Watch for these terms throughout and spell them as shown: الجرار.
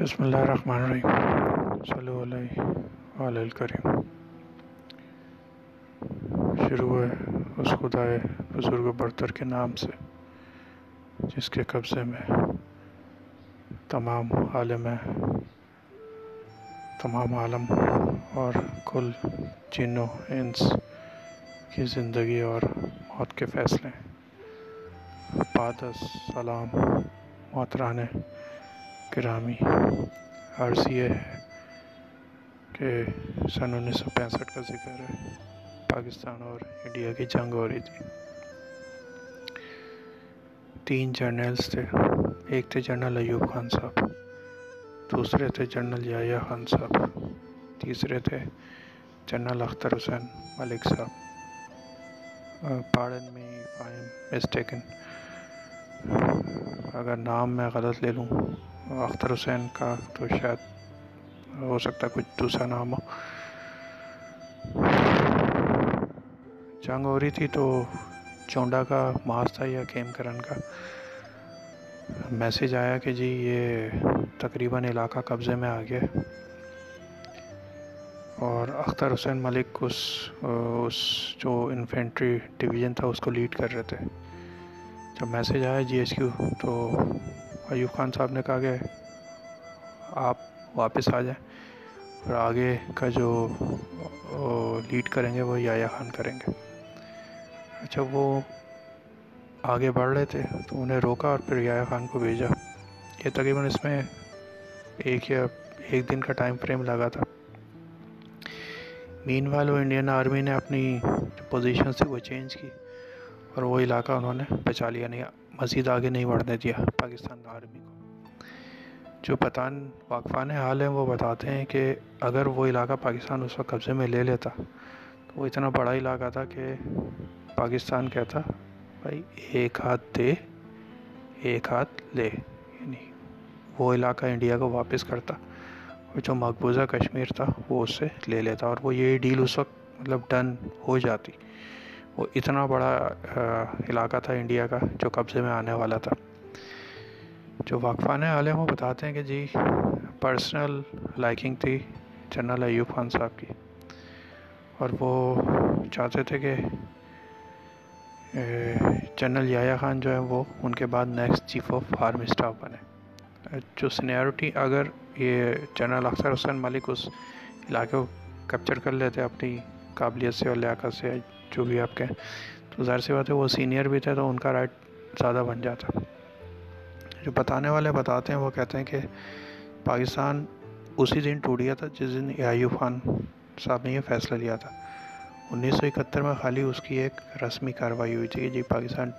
بسم اللہ الرحمن الرحیم، صلی اللہ علیہ وآلہ الکریم۔ شروع ہے اس خدائے بزرگ و برتر کے نام سے جس کے قبضے میں تمام عالم ہے، تمام عالم اور کل جنوں انس کی زندگی اور موت کے فیصلے۔ بعد السلام محتران گرامی، عرض یہ ہے کہ سن 1965 کا ذکر ہے، پاکستان اور انڈیا کی جنگ ہو رہی تھی۔ 3 جرنیلز تھے، ایک تھے جنرل ایوب خان صاحب، دوسرے تھے جنرل یحییٰ خان صاحب، تیسرے تھے general Akhtar Hussain Malik Sahab. Pardon me if I am mistaken, اگر نام میں غلط لے لوں اختر حسین کا تو شاید ہو سکتا ہے کچھ دوسرا نام ہو۔ جنگ ہو رہی تھی تو چونڈا کا محاذ تھا یا کھیم کرن کا، میسج آیا کہ جی یہ تقریباً علاقہ قبضے میں آ گیا، اور اختر حسین ملک اس جو انفینٹری ڈویژن تھا اس کو لیڈ کر رہے تھے۔ جب میسج آیا جی ایچ کیو تو ایوب خان صاحب نے کہا کہ آپ واپس آ جائیں، اور آگے کا جو لیڈ کریں گے وہ یحییٰ خان کریں گے۔ اچھا، وہ آگے بڑھ رہے تھے تو انہیں روکا اور پھر یحییٰ خان کو بھیجا۔ یہ تقریباً اس میں ایک دن کا ٹائم فریم لگا تھا۔ مین وائل وہ انڈین آرمی نے اپنی پوزیشن سے وہ چینج کی اور وہ علاقہ انہوں نے بچا لیا، نہیں مزید آگے نہیں بڑھنے دیا پاکستان آرمی کو۔ جو پٹھان واقفان حال ہیں وہ بتاتے ہیں کہ اگر وہ علاقہ پاکستان اس وقت قبضے میں لے لیتا تو وہ اتنا بڑا علاقہ تھا کہ پاکستان کہتا بھائی ایک ہاتھ دے ایک ہاتھ لے، یعنی وہ علاقہ انڈیا کو واپس کرتا اور جو مقبوضہ کشمیر تھا وہ اس سے لے لیتا، اور وہ یہ ڈیل اس وقت مطلب ڈن ہو جاتی۔ وہ اتنا بڑا علاقہ تھا انڈیا کا جو قبضے میں آنے والا تھا۔ جو واقفان عالم وہ بتاتے ہیں کہ جی پرسنل لائکنگ تھی جنرل ایوب خان صاحب کی، اور وہ چاہتے تھے کہ جنرل یحییٰ خان جو ہے وہ ان کے بعد next chief of army staff بنے۔ جو سینیورٹی، اگر یہ جنرل اختر حسین ملک اس علاقے کو کیپچر کر لیتے اپنی قابلیت سے اور لیاقت سے جو بھی آپ کہیں، تو ظاہر سی بات ہے وہ سینئر بھی تھے تو ان کا رائٹ زیادہ بن جاتا۔ جو بتانے والے بتاتے ہیں وہ کہتے ہیں کہ پاکستان اسی دن ٹوٹ گیا تھا جس دن ایوب خان صاحب نے یہ فیصلہ لیا تھا۔ 1971 میں خالی اس کی ایک رسمی کارروائی ہوئی تھی، جی پاکستان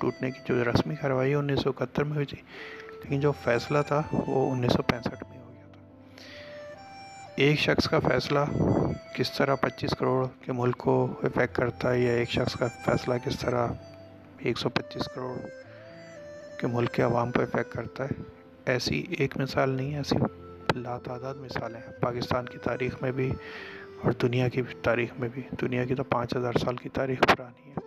ٹوٹنے کی جو رسمی کارروائی 1971 میں ہوئی تھی، لیکن جو فیصلہ تھا وہ 1965 میں ہو گیا تھا۔ ایک شخص کا فیصلہ کس طرح 25 کروڑ کے ملک کو افیکٹ کرتا ہے، یا ایک شخص کا فیصلہ کس طرح 125 کروڑ کے ملک کے عوام کو افیکٹ کرتا ہے، ایسی ایک مثال نہیں ہے، ایسی لاتعداد مثالیں ہیں پاکستان کی تاریخ میں بھی اور دنیا کی تاریخ میں بھی۔ دنیا کی تو 5000 سال کی تاریخ پرانی ہے۔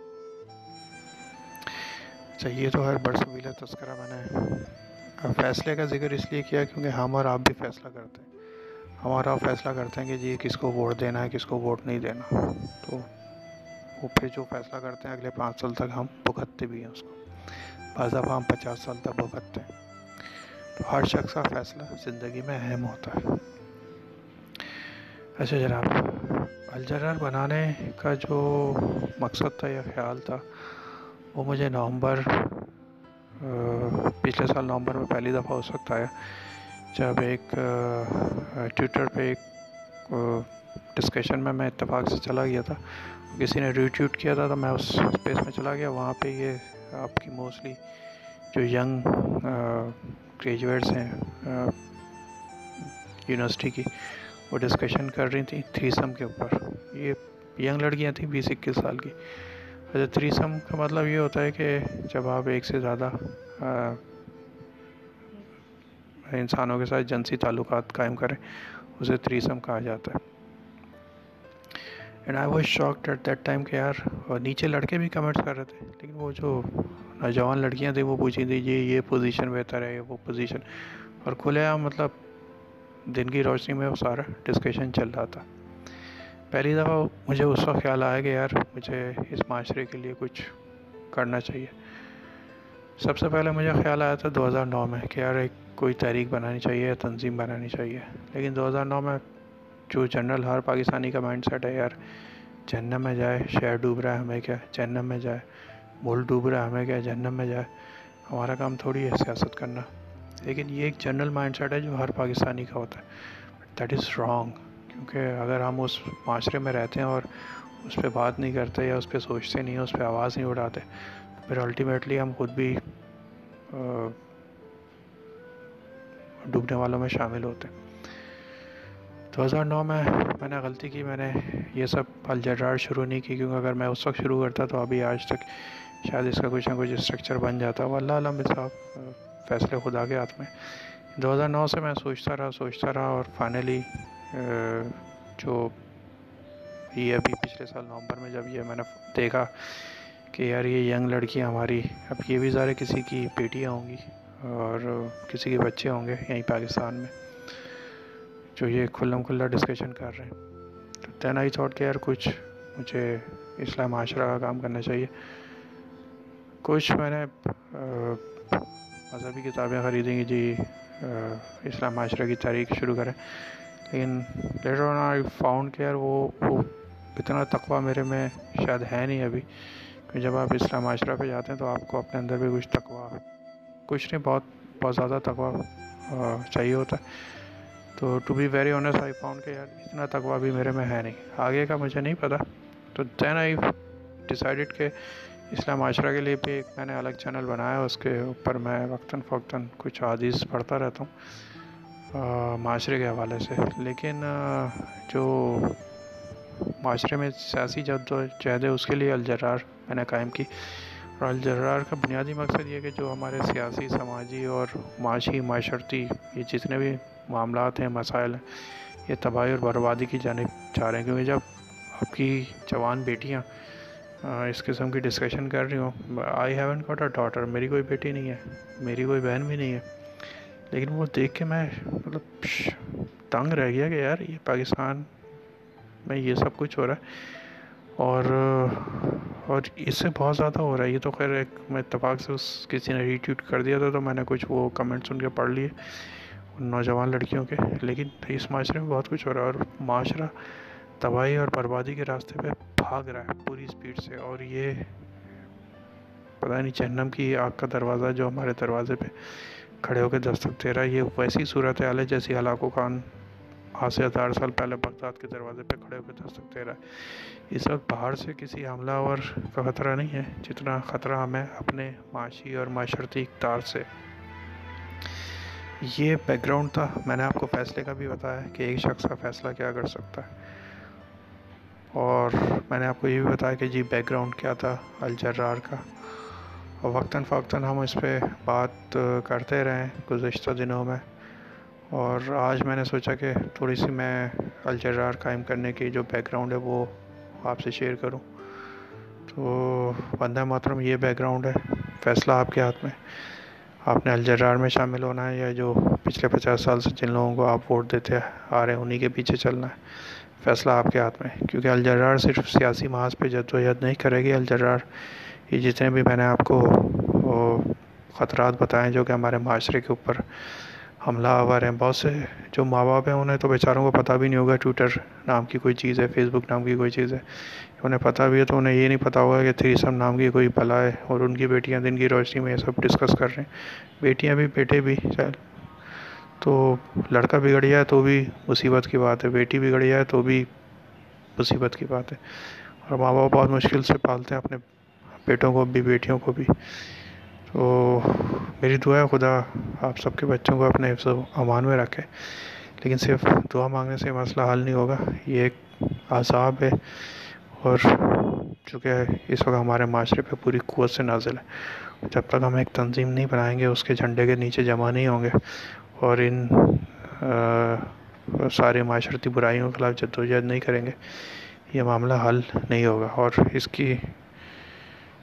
چاہیے تو ہر برسویلہ تذکرہ میں نے فیصلے کا ذکر اس لیے کیا کیونکہ ہم اور آپ بھی فیصلہ کرتے ہیں، ہمارا فیصلہ کرتے ہیں کہ جی کس کو ووٹ دینا ہے کس کو ووٹ نہیں دینا، تو وہ پھر جو فیصلہ کرتے ہیں اگلے 5 سال تک ہم بھگتتے بھی ہیں اس کو، بعض دفعہ ہم 50 سال تک بھگتتے ہیں۔ تو ہر شخص کا فیصلہ زندگی میں اہم ہوتا ہے۔ اچھا جناب، الجرار بنانے کا جو مقصد تھا یا خیال تھا وہ مجھے پچھلے سال نومبر میں پہلی دفعہ ہو سکتا ہے جب ایک ٹویٹر پہ ایک ڈسکشن میں اتفاق سے چلا گیا تھا، کسی نے ریٹویٹ کیا تھا تو میں اس اسپیس میں چلا گیا۔ وہاں پہ یہ آپ کی موسٹلی جو ینگ گریجویٹس ہیں یونیورسٹی کی، وہ ڈسکشن کر رہی تھیں تھریسم کے اوپر۔ یہ ینگ لڑکیاں تھیں 20-21 سال کی۔ اچھا، تھریسم کا مطلب یہ ہوتا ہے کہ جب آپ ایک سے زیادہ انسانوں کے ساتھ جنسی تعلقات قائم کریں اسے تھریسم کہا جاتا ہے۔ And I was shocked at that time کہ یار، اور نیچے لڑکے بھی کمنٹس کر رہے تھے، لیکن وہ جو نوجوان لڑکیاں تھیں وہ پوچھی تھیں یہ پوزیشن بہتر ہے، وہ پوزیشن، اور کھلے عام مطلب دن کی روشنی میں وہ سارا ڈسکشن چل رہا تھا۔ پہلی دفعہ مجھے اس وقت خیال آیا کہ یار مجھے اس معاشرے کے لیے کچھ کرنا چاہیے۔ سب سے پہلے مجھے خیال آیا تھا 2009 میں کہ یار ایک کوئی تحریک بنانی چاہیے، تنظیم بنانی چاہیے، لیکن 2009 میں جو جنرل ہر پاکستانی کا مائنڈ سیٹ ہے یار، جہنم میں جائے شہر ڈوب رہا ہے ہمیں کیا، جہنم میں جائے ملک ڈوب رہا ہے ہمیں کیا، جہنم میں جائے، ہمارا کام تھوڑی ہے سیاست کرنا۔ لیکن یہ ایک جنرل مائنڈ سیٹ ہے جو ہر پاکستانی کا ہوتا ہے، بٹ دیٹ از رانگ، کیونکہ اگر ہم اس معاشرے میں رہتے ہیں اور اس پہ بات نہیں کرتے یا اس پہ سوچتے نہیں، اس پہ آواز نہیں اٹھاتے، پھر الٹیمیٹلی ہم خود بھی ڈوبنے والوں میں شامل ہوتے ہیں۔ 2009 میں نے غلطی کی، میں نے یہ سب الجرار شروع نہیں کی، کیونکہ اگر میں اس وقت شروع کرتا تو ابھی آج تک شاید اس کا کچھ نہ کچھ اسٹرکچر بن جاتا۔ واللہ اعلم صاحب، فیصلے خدا کے ہاتھ میں۔ 2009 سے میں سوچتا رہا اور فائنلی جو یہ ابھی پچھلے سال نومبر میں جب یہ میں نے دیکھا کہ یار یہ ینگ لڑکیاں ہماری، اب یہ بھی ظاہر کسی کی بیٹیاں ہوں گی اور کسی کے بچے ہوں گے یہیں پاکستان میں، جو یہ کھلم کھلا ڈسکشن کر رہے ہیں، تو دین آئی تھاٹ کہ یار کچھ مجھے اصلاح معاشرہ کا کام کرنا چاہیے۔ کچھ میں نے مذہبی کتابیں خریدیں گی جی، اصلاح معاشرہ کی تحریک شروع کریں، لیکن لیٹر آن آئی فاؤنڈ کہ یار وہ اتنا تقویٰ میرے میں شاید ہے نہیں ابھی، کہ جب آپ اصلاح معاشرہ پہ جاتے ہیں تو آپ کو اپنے اندر بھی کچھ تقویٰ، کچھ نہیں، بہت زیادہ تقویٰ چاہیے ہوتا ہے۔ تو to be very honest I found کہ یار اتنا تقویٰ بھی میرے میں ہے نہیں، آگے کا مجھے نہیں پتا۔ تو دین آئی ڈیسائیڈ کہ اصلاح معاشرہ کے لیے بھی ایک میں نے الگ چینل بنایا، اس کے اوپر میں وقتاً فوقتاً کچھ حدیث پڑھتا رہتا ہوں معاشرے کے حوالے سے، لیکن جو معاشرے میں سیاسی جدوجہد ہے اس کے لیے الجرار میں نے قائم کی، اور الجرار کا بنیادی مقصد یہ کہ جو ہمارے سیاسی، سماجی اور معاشی، معاشرتی، یہ جتنے بھی معاملات ہیں، مسائل ہیں، یہ تباہی اور بربادی کی جانب جا رہے ہیں، کیونکہ جب آپ کی جوان بیٹیاں اس قسم کی ڈسکشن کر رہی ہوں۔ I haven't got a daughter, میری کوئی بیٹی نہیں ہے، میری کوئی بہن بھی نہیں ہے، لیکن وہ دیکھ کے میں مطلب تنگ رہ گیا کہ یار یہ پاکستان میں یہ سب کچھ ہو رہا ہے اور اس سے بہت زیادہ ہو رہا ہے۔ یہ تو خیر ایک میں اتفاق سے کسی نے ریٹویٹ کر دیا تھا، تو میں نے کچھ وہ کمنٹس ان کے پڑھ لیے نوجوان لڑکیوں کے، لیکن اس معاشرے میں بہت کچھ ہو رہا ہے اور معاشرہ تباہی اور بربادی کے راستے پہ بھاگ رہا ہے پوری اسپیڈ سے، اور یہ پتہ نہیں جہنم کی آگ کا دروازہ جو ہمارے دروازے پہ کھڑے ہو کے دستک دے رہا ہے، یہ ویسی صورتحال ہے جیسی ہلاکو خان آج سے 1000 سال پہلے بغداد کے دروازے پہ کھڑے ہو کے دستک دے رہا ہے۔ اس وقت باہر سے کسی حملہ آور کا خطرہ نہیں ہے، جتنا خطرہ ہمیں اپنے معاشی اور معاشرتی اقدار سے۔ یہ بیک گراؤنڈ تھا، میں نے آپ کو فیصلے کا بھی بتایا کہ ایک شخص کا فیصلہ کیا کر سکتا ہے، اور میں نے آپ کو یہ بھی بتایا کہ جی بیک گراؤنڈ کیا تھا الجرار کا، اور وقتاً فوقتاً ہم اس پہ بات کرتے رہے گزشتہ دنوں میں، اور آج میں نے سوچا کہ تھوڑی سی میں الجرار قائم کرنے کی جو بیک گراؤنڈ ہے وہ آپ سے شیئر کروں۔ تو بندہ محترم، یہ بیک گراؤنڈ ہے، فیصلہ آپ کے ہاتھ میں، آپ نے الجرار میں شامل ہونا ہے یا جو پچھلے 50 سال سے جن لوگوں کو آپ ووٹ دیتے آ رہے ہیں انہی کے پیچھے چلنا ہے، فیصلہ آپ کے ہاتھ میں، کیونکہ الجرار صرف سیاسی محاذ پہ جدوجہد نہیں کرے گی۔ الجرار یہ جتنے بھی میں نے آپ کو خطرات بتائے جو کہ ہمارے معاشرے کے اوپر حملہ آور ہیں، بہت سے جو ماں باپ ہیں انہیں تو بیچاروں کو پتہ بھی نہیں ہوگا ٹویٹر نام کی کوئی چیز ہے، فیس بک نام کی کوئی چیز ہے، انہیں پتہ بھی ہے تو انہیں یہ نہیں پتہ ہوگا کہ تھریسم نام کی کوئی بلا ہے، اور ان کی بیٹیاں دن کی روشنی میں یہ سب ڈسکس کر رہے ہیں، بیٹیاں بھی بیٹے بھی، چاہے تو لڑکا بگڑ جائے تو بھی مصیبت کی بات ہے، بیٹی بگڑ جائے تو بھی مصیبت کی بات ہے، اور ماں باپ بہت مشکل سے پالتے ہیں اپنے بیٹوں کو بھی بیٹیوں کو بھی۔ تو میری دعا ہے خدا آپ سب کے بچوں کو اپنے حفظ و امان میں رکھے، لیکن صرف دعا مانگنے سے مسئلہ حل نہیں ہوگا، یہ ایک عذاب ہے اور چونکہ اس وقت ہمارے معاشرے پہ پوری قوت سے نازل ہے۔ جب تک ہم ایک تنظیم نہیں بنائیں گے، اس کے جھنڈے کے نیچے جمع نہیں ہوں گے اور ان سارے معاشرتی برائیوں کے خلاف جدوجہد نہیں کریں گے، یہ معاملہ حل نہیں ہوگا، اور اس کی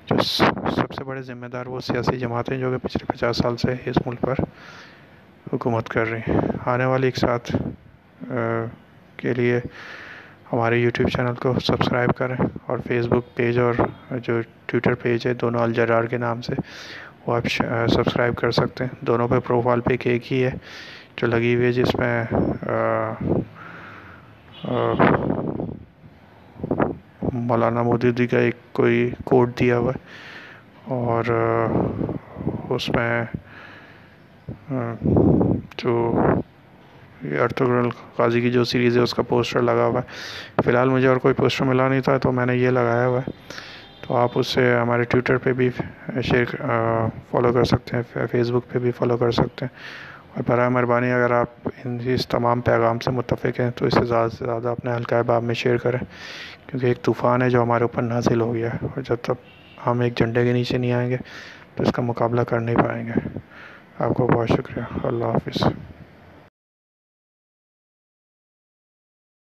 جو سب سے بڑے ذمہ دار وہ سیاسی جماعتیں جو کہ پچھلے 50 سال سے اس ملک پر حکومت کر رہی ہیں۔ آنے والی ایک ساتھ کے لیے ہمارے یوٹیوب چینل کو سبسکرائب کریں، اور فیس بک پیج اور جو ٹویٹر پیج ہے دونوں الجرار کے نام سے وہ آپ سبسکرائب کر سکتے ہیں۔ دونوں پہ پروفائل پک ایک ہی ہے جو لگی ہوئی ہے، جس میں مولانا مودی جی کا ایک کوئی کوٹ دیا ہوا ہے، اور اس میں جو ارطغرل قاضی کی جو سیریز ہے اس کا پوسٹر لگا ہوا ہے۔ فی الحال مجھے اور کوئی پوسٹر ملا نہیں تھا تو میں نے یہ لگایا ہوا ہے، تو آپ اس سے ہمارے ٹویٹر پہ بھی شیئر فالو کر سکتے ہیں، فیس بک پہ بھی فالو کر سکتے ہیں، اور برائے مہربانی اگر آپ اس تمام پیغام سے متفق ہیں تو اسے زیادہ سے زیادہ اپنے حلقۂ باب میں شیئر کریں، کیونکہ ایک طوفان ہے جو ہمارے اوپر نازل ہو گیا ہے، اور جب تک ہم ایک جھنڈے کے نیچے نہیں آئیں گے تو اس کا مقابلہ کر نہیں پائیں گے۔ آپ کو بہت شکریہ، اللہ حافظ۔